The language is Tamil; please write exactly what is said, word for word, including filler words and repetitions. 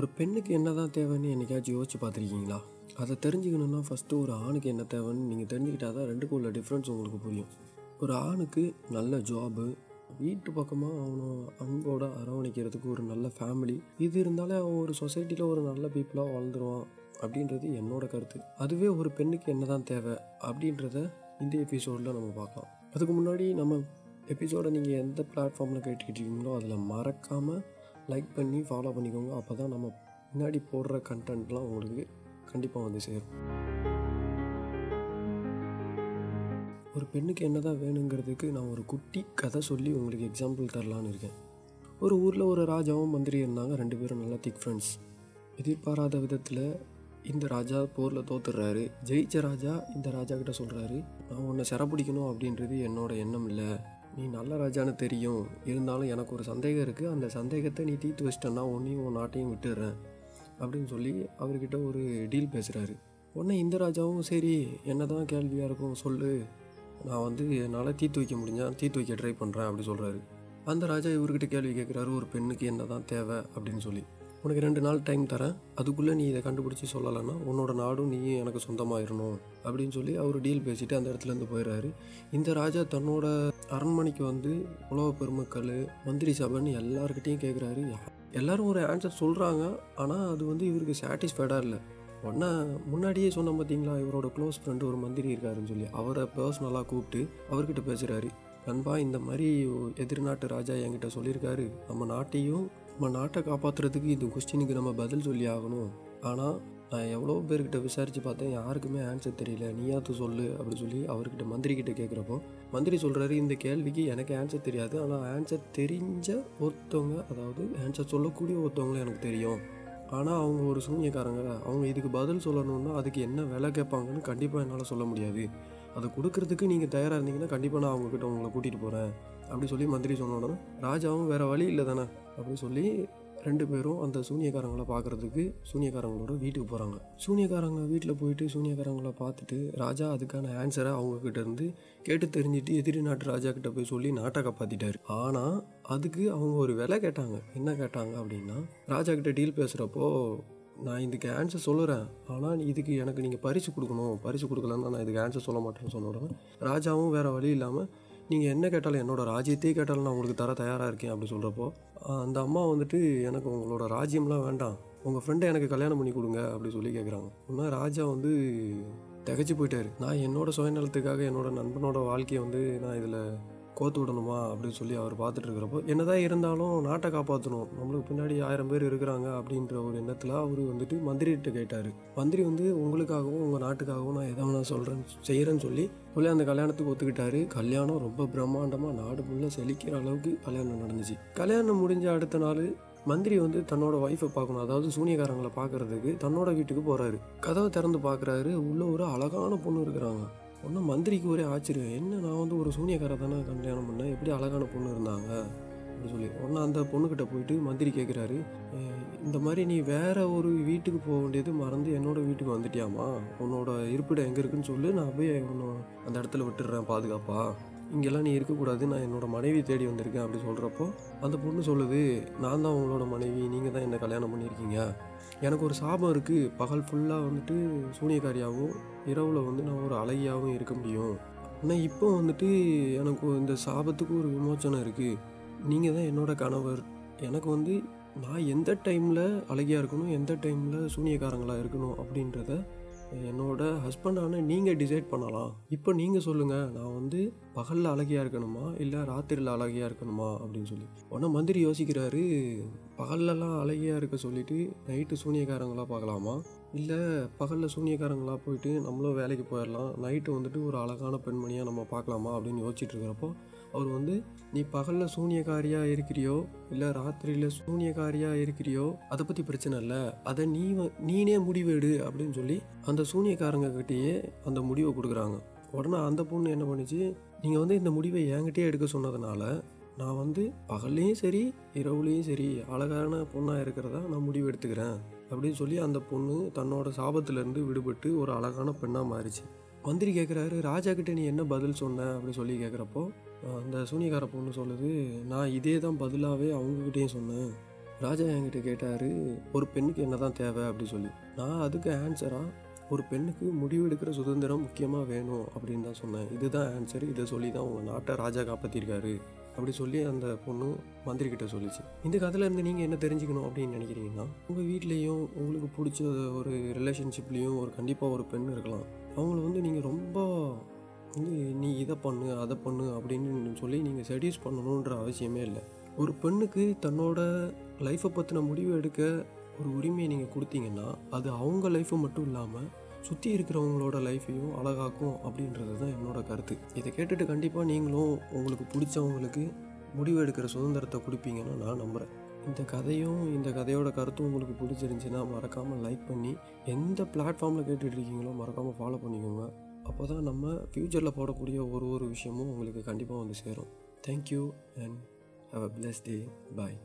ஒரு பெண்ணுக்கு என்ன தான் தேவைன்னு என்னைக்காச்சும் யோசிச்சு பார்த்துருக்கீங்களா? அதை தெரிஞ்சுக்கணுன்னா ஃபஸ்ட்டு ஒரு ஆணுக்கு என்ன தேவைன்னு நீங்கள் தெரிஞ்சுக்கிட்டால் தான் ரெண்டுக்கும் உள்ள டிஃப்ரென்ஸ் உங்களுக்கு புரியும். ஒரு ஆணுக்கு நல்ல ஜாபு, வீட்டு பக்கமாக அவனை அன்போடு அரவணைக்கிறதுக்கு ஒரு நல்ல ஃபேமிலி, இது இருந்தாலே அவன் ஒரு சொசைட்டியில் ஒரு நல்ல பீப்புளாக வாழ்ந்துருவான் அப்படின்றது என்னோடய கருத்து. அதுவே ஒரு பெண்ணுக்கு என்ன தான் தேவை அப்படின்றத இந்த எபிசோடில் நம்ம பார்க்கலாம். அதுக்கு முன்னாடி நம்ம எபிசோடை நீங்கள் எந்த பிளாட்ஃபார்மில் கேட்டுக்கிட்டு இருக்கீங்களோ அதில் மறக்காமல் லைக் பண்ணி ஃபாலோ பண்ணிக்கோங்க. அப்போ தான் நம்ம முன்னாடி போடுற கண்டென்ட்லாம் உங்களுக்கு கண்டிப்பாக வந்து சேரும். ஒரு பெண்ணுக்கு என்ன தான் வேணுங்கிறதுக்கு நான் ஒரு குட்டி கதை சொல்லி உங்களுக்கு எக்ஸாம்பிள் தரலான்னு இருக்கேன். ஒரு ஊரில் ஒரு ராஜாவும் மந்திரி இருந்தாங்க. ரெண்டு பேரும் நல்லா திக் ஃப்ரெண்ட்ஸ். எதிர்பாராத விதத்தில் இந்த ராஜா போரில் தோத்துடுறாரு. ஜெயிச்ச ராஜா இந்த ராஜா கிட்ட சொல்கிறாரு, நான் உன்னை சிறப்பிடிக்கணும் அப்படின்றது என்னோடய எண்ணம் இல்லை, நீ நல்ல ராஜான்னு தெரியும், இருந்தாலும் எனக்கு ஒரு சந்தேகம் இருக்குது, அந்த சந்தேகத்தை நீ தீர்த்து வச்சிட்டன்னா ஒன்றையும் உன் நாட்டையும் விட்டுடுறேன் அப்படின்னு சொல்லி அவர்கிட்ட ஒரு டீல் பேசுகிறாரு. உடனே இந்த ராஜாவும், சரி என்ன தான் கேள்வியாக இருக்கும் சொல்லு, நான் வந்து என்னால் தீர்த்து வைக்க முடிஞ்சால் தீர்த்து வைக்க ட்ரை பண்ணுறேன் அப்படி சொல்கிறாரு. அந்த ராஜா இவர்கிட்ட கேள்வி கேட்குறாரு, ஒரு பெண்ணுக்கு என்ன தான் தேவை அப்படின்னு சொல்லி, உனக்கு ரெண்டு நாள் டைம் தரேன், அதுக்குள்ளே நீ இதை கண்டுபிடிச்சி சொல்லலைன்னா உன்னோட நாடும் நீயும் எனக்கு சொந்தமாகிடணும் அப்படின்னு சொல்லி அவர் டீல் பேசிவிட்டு அந்த இடத்துலேருந்து போயிடுறாரு. இந்த ராஜா தன்னோட அரண்மனைக்கு வந்து உலக பெருமக்கள், மந்திரி சபைன்னு எல்லாருக்கிட்டையும் கேட்குறாரு. எல்லோரும் ஒரு ஆன்சர் சொல்கிறாங்க, ஆனால் அது வந்து இவருக்கு சாட்டிஸ்ஃபைடாக இல்லை. உடனே முன்னாடியே சொன்ன பார்த்தீங்களா, இவரோட க்ளோஸ் ஃப்ரெண்டு ஒரு மந்திரி இருக்காருன்னு சொல்லி அவரை பர்சனலாக கூப்பிட்டு அவர்கிட்ட பேசுகிறாரு. நண்பா, இந்த மாதிரி எதிர்நாட்டு ராஜா என்கிட்ட சொல்லியிருக்காரு, நம்ம நாட்டையும் நம்ம நாட்டை காப்பாற்றுறதுக்கு இந்த கொஸ்டினுக்கு நம்ம பதில் சொல்லி ஆகணும், ஆனால் நான் எவ்வளோ பேர்கிட்ட விசாரித்து பார்த்தேன், யாருக்குமே ஆன்சர் தெரியல, நீயாவது சொல்லு அப்படி சொல்லி அவர்கிட்ட மந்திரிக்கிட்ட கேட்குறப்போ மந்திரி சொல்கிறாரு, இந்த கேள்விக்கு எனக்கு ஆன்சர் தெரியாது, ஆனால் ஆன்சர் தெரிஞ்ச ஒருத்தவங்க, அதாவது ஆன்சர் சொல்லக்கூடிய ஒருத்தவங்களும் எனக்கு தெரியும், ஆனால் அவங்க ஒரு சூன்யக்காரங்க, அவங்க இதுக்கு பதில் சொல்லணுன்னா அதுக்கு என்ன விலை கேட்பாங்கன்னு கண்டிப்பாக என்னால் சொல்ல முடியாது, அதை கொடுக்குறதுக்கு நீங்கள் தயாராக இருந்தீங்கன்னா கண்டிப்பாக நான் அவங்கக்கிட்ட உங்களை கூட்டிகிட்டு போகிறேன் அப்படி சொல்லி மந்திரி சொன்ன உடனே ராஜாவும் வேறு வழி இல்லை தானே அப்படின்னு சொல்லி ரெண்டு பேரும் அந்த சூனியக்காரங்களை பார்க்குறதுக்கு சூனியக்காரங்களோட வீட்டுக்கு போகிறாங்க. சூனியக்காரங்க வீட்டில் போயிட்டு சூனியக்காரங்களை பார்த்துட்டு ராஜா அதுக்கான ஆன்சரை அவங்கக்கிட்ட இருந்து கேட்டு தெரிஞ்சுட்டு எதிரி நாட்டு ராஜா கிட்ட போய் சொல்லி நாட்டை காப்பாற்றிட்டாரு. ஆனால் அதுக்கு அவங்க ஒரு விலை கேட்டாங்க. என்ன கேட்டாங்க அப்படின்னா, ராஜா கிட்ட டீல் பேசுகிறப்போ நான் இதுக்கு ஆன்சர் சொல்லுறேன், ஆனால் இதுக்கு எனக்கு நீங்கள் பரிசு கொடுக்கணும், பரிசு கொடுக்கலன்னா நான் இதுக்கு ஆன்சர் சொல்ல மாட்டேன்னு சொன்ன உடனே ராஜாவும் வேறு வழி இல்லாமல் நீங்கள் என்ன கேட்டாலும் என்னோடய ராஜ்யத்தையே கேட்டாலும் நான் உங்களுக்கு தர தயாராக இருக்கேன் அப்படி சொல்கிறப்போ அந்த அம்மா வந்துட்டு, எனக்கு உங்களோட ராஜ்யம்லாம் வேண்டாம், உங்கள் ஃப்ரெண்டை எனக்கு கல்யாணம் பண்ணி கொடுங்க அப்படி சொல்லி கேட்குறாங்க. இன்னும் ராஜா வந்து திகச்சு போயிட்டார். நான் என்னோடய சுயநலத்துக்காக என்னோடய நண்பனோட வாழ்க்கையை வந்து நான் இதில் கோத்து விடணுமா அப்படின்னு சொல்லி அவர் பார்த்துட்டு இருக்கிறப்போ, என்னதான் இருந்தாலும் நாட்டை காப்பாற்றணும், நம்மளுக்கு பின்னாடி ஆயிரம் பேர் இருக்கிறாங்க அப்படின்ற ஒரு எண்ணத்தில் அவர் வந்துட்டு மந்திரிகிட்ட கேட்டார். மந்திரி வந்து உங்களுக்காகவும் உங்கள் நாட்டுக்காகவும் நான் எதாவது நான் சொல்கிறேன் செய்கிறேன்னு சொல்லி சொல்லி அந்த கல்யாணத்துக்கு ஒத்துக்கிட்டாரு. கல்யாணம் ரொம்ப பிரம்மாண்டமாக நாடு ஃபுல்லாக செழிக்கிற அளவுக்கு கல்யாணம் நடந்துச்சு. கல்யாணம் முடிஞ்ச அடுத்த நாள் மந்திரி வந்து தன்னோட ஒய்ஃபை பார்க்கணும், அதாவது சூனியக்காரங்களை பார்க்குறதுக்கு தன்னோட வீட்டுக்கு போகிறாரு. கதவை திறந்து பார்க்குறாரு, உள்ள ஒரு அழகான பொண்ணு இருக்கிறாங்க. ஒன்றும் மந்திரிக்கு ஒரே ஆச்சரியம், என்ன நான் வந்து ஒரு சூனியக்காரை தானே கல்யாணம் பண்ணேன், எப்படி அழகான பொண்ணு இருந்தாங்க அப்படின்னு சொல்லி ஒன்று அந்த பொண்ணுக்கிட்ட போயிட்டு மந்திரி கேட்குறாரு, இந்த மாதிரி நீ வேறு ஒரு வீட்டுக்கு போக வேண்டியது மறந்து என்னோடய வீட்டுக்கு வந்துட்டியாமா, உன்னோட இருப்பிடம் எங்கே இருக்குன்னு சொல்லி நான் போய் ஒன்று அந்த இடத்துல விட்டுடுறேன் பாதுகாப்பா, இங்கெல்லாம் நீ இருக்கக்கூடாது, நான் என்னோடய மனைவி தேடி வந்திருக்கேன் அப்படி சொல்கிறப்போ அந்த பொண்ணு சொல்லுது, நான் தான் உங்களோட மனைவி, நீங்கள் தான் என்னை கல்யாணம் பண்ணியிருக்கீங்க, எனக்கு ஒரு சாபம் இருக்குது, பகல் ஃபுல்லாக வந்துட்டு சூனியக்காரியாகவும் இரவில் வந்து நான் ஒரு அழகியாகவும் இருக்க முடியும், ஆனால் இப்போ வந்துட்டு எனக்கு இந்த சாபத்துக்கு ஒரு விமோச்சனம் இருக்குது, நீங்கள் தான் என்னோடய கணவர், எனக்கு வந்து நான் எந்த டைமில் அழகியாக இருக்கணும் எந்த டைமில் சூனியக்காரங்களாக இருக்கணும் அப்படின்றத என்னோடய ஹஸ்பண்டான நீங்கள் டிசைட் பண்ணலாம், இப்போ நீங்கள் சொல்லுங்கள், நான் வந்து பகலில் அழகியாக இருக்கணுமா இல்லை ராத்திரியில் அழகியாக இருக்கணுமா அப்படின்னு சொல்லி. உடனே மந்திரி யோசிக்கிறாரு, பகல்லலாம் அழகியாக இருக்க சொல்லிவிட்டு நைட்டு சூனியக்காரங்களாக பார்க்கலாமா, இல்லை பகலில் சூனியக்காரங்களாக போயிட்டு நம்மளும் வேலைக்கு போயிடலாம், நைட்டு வந்துட்டு ஒரு அழகான பெண்மணியாக நம்ம பார்க்கலாமா அப்படின்னு யோசிச்சுட்ருக்கிறப்போ அவர் வந்து, நீ பகலில் சூனியக்காரியாக இருக்கிறியோ இல்லை ராத்திரியில் சூனியக்காரியாக இருக்கிறியோ அதை பற்றி பிரச்சனை இல்லை, அதை நீ நீனே முடிவெடு அப்படின்னு சொல்லி அந்த சூனியக்காரங்கக்கிட்டேயே அந்த முடிவை கொடுக்குறாங்க. உடனே அந்த பொண்ணு என்ன பண்ணிச்சு, நீங்கள் வந்து இந்த முடிவை என்கிட்டயே எடுக்க சொன்னதுனால நான் வந்து பகல்லையும் சரி இரவுலேயும் சரி அழகான பொண்ணாக இருக்கிறதா நான் முடிவு எடுத்துக்கிறேன் அப்படின்னு சொல்லி அந்த பொண்ணு தன்னோட சாபத்திலேருந்து விடுபட்டு ஒரு அழகான பெண்ணாக மாறிச்சு. மந்திரி கேட்குறாரு, ராஜா கிட்டே நீ என்ன பதில் சொன்ன அப்படின்னு சொல்லி கேட்குறப்போ அந்த சூனியக்கார பொண்ணு சொல்லுது, நான் இதே தான் பதிலாகவே அவங்கக்கிட்டேயும் சொன்னேன், ராஜா என்கிட்ட கேட்டார் ஒரு பெண்ணுக்கு என்ன தான் தேவை அப்படின்னு சொல்லி. நான் அதுக்கு ஆன்சராக ஒரு பெண்ணுக்கு முடிவெடுக்கிற சுதந்திரம் முக்கியமாக வேணும் அப்படின்னு தான் சொன்னேன். இதுதான் ஆன்சர், இதை சொல்லி தான் உங்கள் நாட்டை ராஜா காப்பாற்றிருக்காரு அப்படி சொல்லி அந்த பொண்ணு மந்திரிக்கிட்ட சொல்லிச்சு. இந்த கதையிலேருந்து நீங்கள் என்ன தெரிஞ்சுக்கணும் அப்படின்னு நினைக்கிறீங்கன்னா, உங்கள் வீட்லேயும் உங்களுக்கு பிடிச்ச ஒரு ரிலேஷன்ஷிப்லேயும் ஒரு கண்டிப்பாக ஒரு பெண் இருக்கலாம். அவங்கள வந்து நீங்கள் ரொம்ப வந்து நீ இதை பண்ணு அதை பண்ணு அப்படின்னு சொல்லி நீங்கள் செடியூஸ் பண்ணணுன்ற அவசியமே இல்லை. ஒரு பெண்ணுக்கு தன்னோட லைஃப்பை பற்றின முடிவு எடுக்க ஒரு உரிமையை நீங்கள் கொடுத்தீங்கன்னா அது அவங்க லைஃப்பை மட்டும் இல்லாமல் சுற்றி இருக்கிறவங்களோட லைஃப்பையும் அழகாக்கும் அப்படின்றது தான் என்னோட கருத்து. இதை கேட்டுட்டு கண்டிப்பாக நீங்களும் உங்களுக்கு பிடிச்சவங்களுக்கு முடிவு எடுக்கிற சுதந்திரத்தை கொடுப்பீங்கன்னு நான் நம்புகிறேன். இந்த கதையும் இந்த கதையோட கருத்தும் உங்களுக்கு பிடிச்சிருந்துச்சின்னா மறக்காமல் லைக் பண்ணி, எந்த பிளாட்ஃபார்மில் கேட்டுட்ருக்கீங்களோ மறக்காமல் ஃபாலோ பண்ணிக்கோங்க. அப்போ தான் நம்ம ஃப்யூச்சரில் போடக்கூடிய ஒரு ஒரு விஷயமும் உங்களுக்கு கண்டிப்பாக வந்து சேரும். Thank you and have a blessed day. Bye.